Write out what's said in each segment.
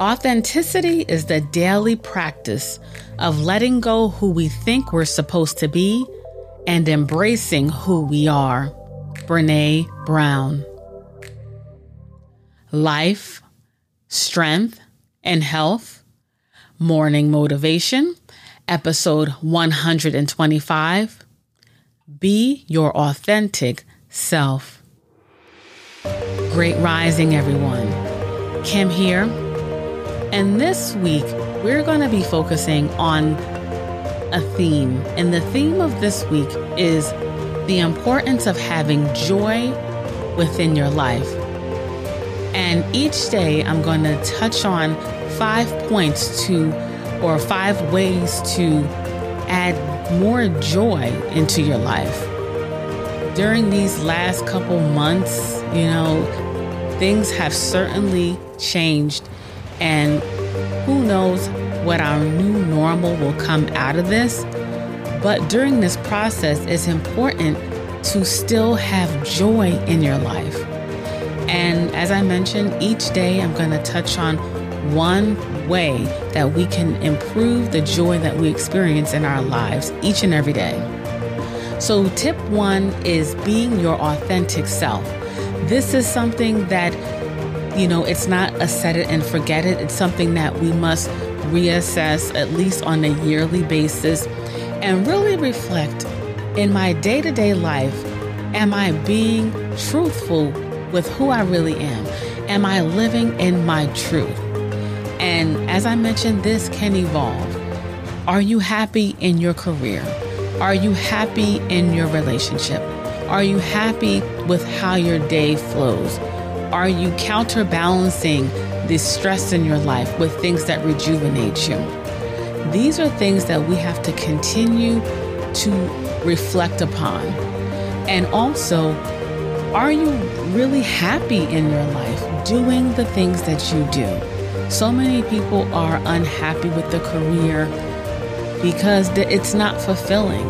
Authenticity is the daily practice of letting go who we think we're supposed to be and embracing who we are. Brené Brown. Life, strength, and health. Morning motivation. Episode 125. Be your authentic self. Great rising, everyone. Kim here. And this week, we're going to be focusing on a theme. And the theme of this week is the importance of having joy within your life. And each day, I'm going to touch on 5 points or 5 ways to add more joy into your life. During these last couple months, things have certainly changed, and who knows what our new normal will come out of this. But during this process, it's important to still have joy in your life. And as I mentioned, each day I'm going to touch on one way that we can improve the joy that we experience in our lives each and every day. So tip 1 is being your authentic self. This is something that, it's not a set it and forget it. It's something that we must reassess at least on a yearly basis and really reflect, in my day-to-day life, am I being truthful with who I really am? Am I living in my truth? And as I mentioned, this can evolve. Are you happy in your career? Are you happy in your relationship? Are you happy with how your day flows? Are you counterbalancing the stress in your life with things that rejuvenate you? These are things that we have to continue to reflect upon. And also, are you really happy in your life doing the things that you do? So many people are unhappy with the career because it's not fulfilling.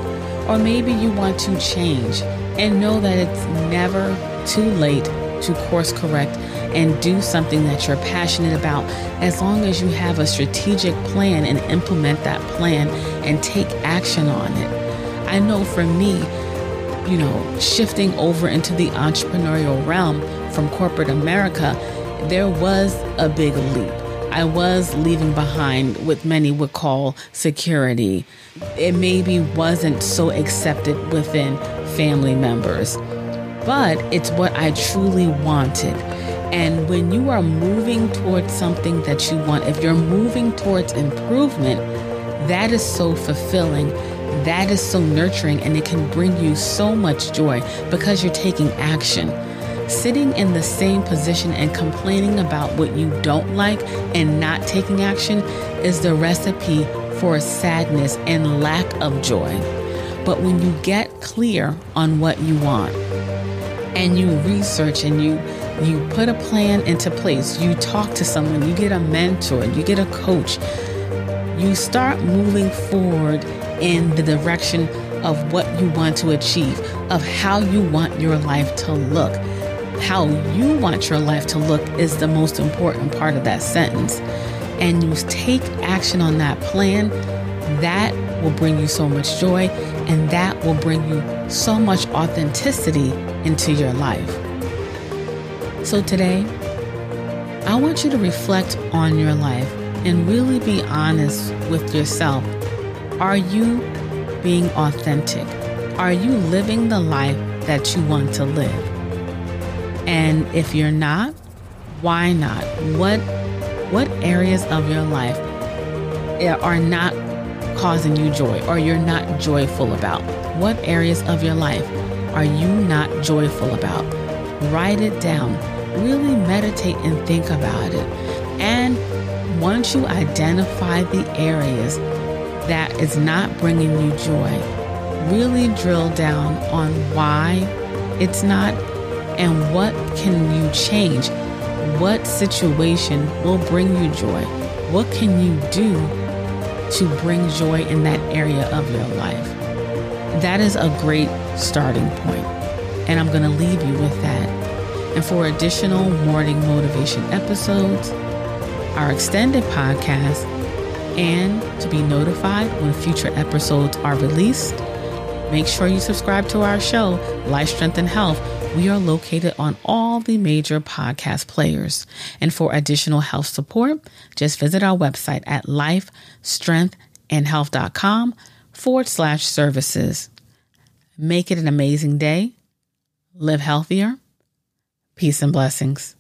Or maybe you want to change, and know that it's never too late to course correct and do something that you're passionate about, as long as you have a strategic plan and implement that plan and take action on it. I know for me, shifting over into the entrepreneurial realm from corporate America, there was a big leap. I was leaving behind what many would call security. It maybe wasn't so accepted within family members, but it's what I truly wanted. And when you are moving towards something that you want, if you're moving towards improvement, that is so fulfilling. That is so nurturing, and it can bring you so much joy because you're taking action. Sitting in the same position and complaining about what you don't like and not taking action is the recipe for sadness and lack of joy. But when you get clear on what you want, and you research, and you put a plan into place, you talk to someone, you get a mentor, you get a coach, you start moving forward in the direction of what you want to achieve, of how you want your life to look. How you want your life to look is the most important part of that sentence. And you take action on that plan, that will bring you so much joy, and that will bring you so much authenticity into your life. So today, I want you to reflect on your life and really be honest with yourself. Are you being authentic? Are you living the life that you want to live? And if you're not, why not? What areas of your life are not causing you joy, or you're not joyful about? What areas of your life are you not joyful about? Write it down. Really meditate and think about it. And once you identify the areas that is not bringing you joy, really drill down on why it's not. And what can you change? What situation will bring you joy? What can you do to bring joy in that area of your life? That is a great starting point. And I'm going to leave you with that. And for additional morning motivation episodes, our extended podcast, and to be notified when future episodes are released, make sure you subscribe to our show, Life, Strength, and Health. We are located on all the major podcast players. And for additional health support, just visit our website at lifestrengthandhealth.com/services. Make it an amazing day. Live healthier. Peace and blessings.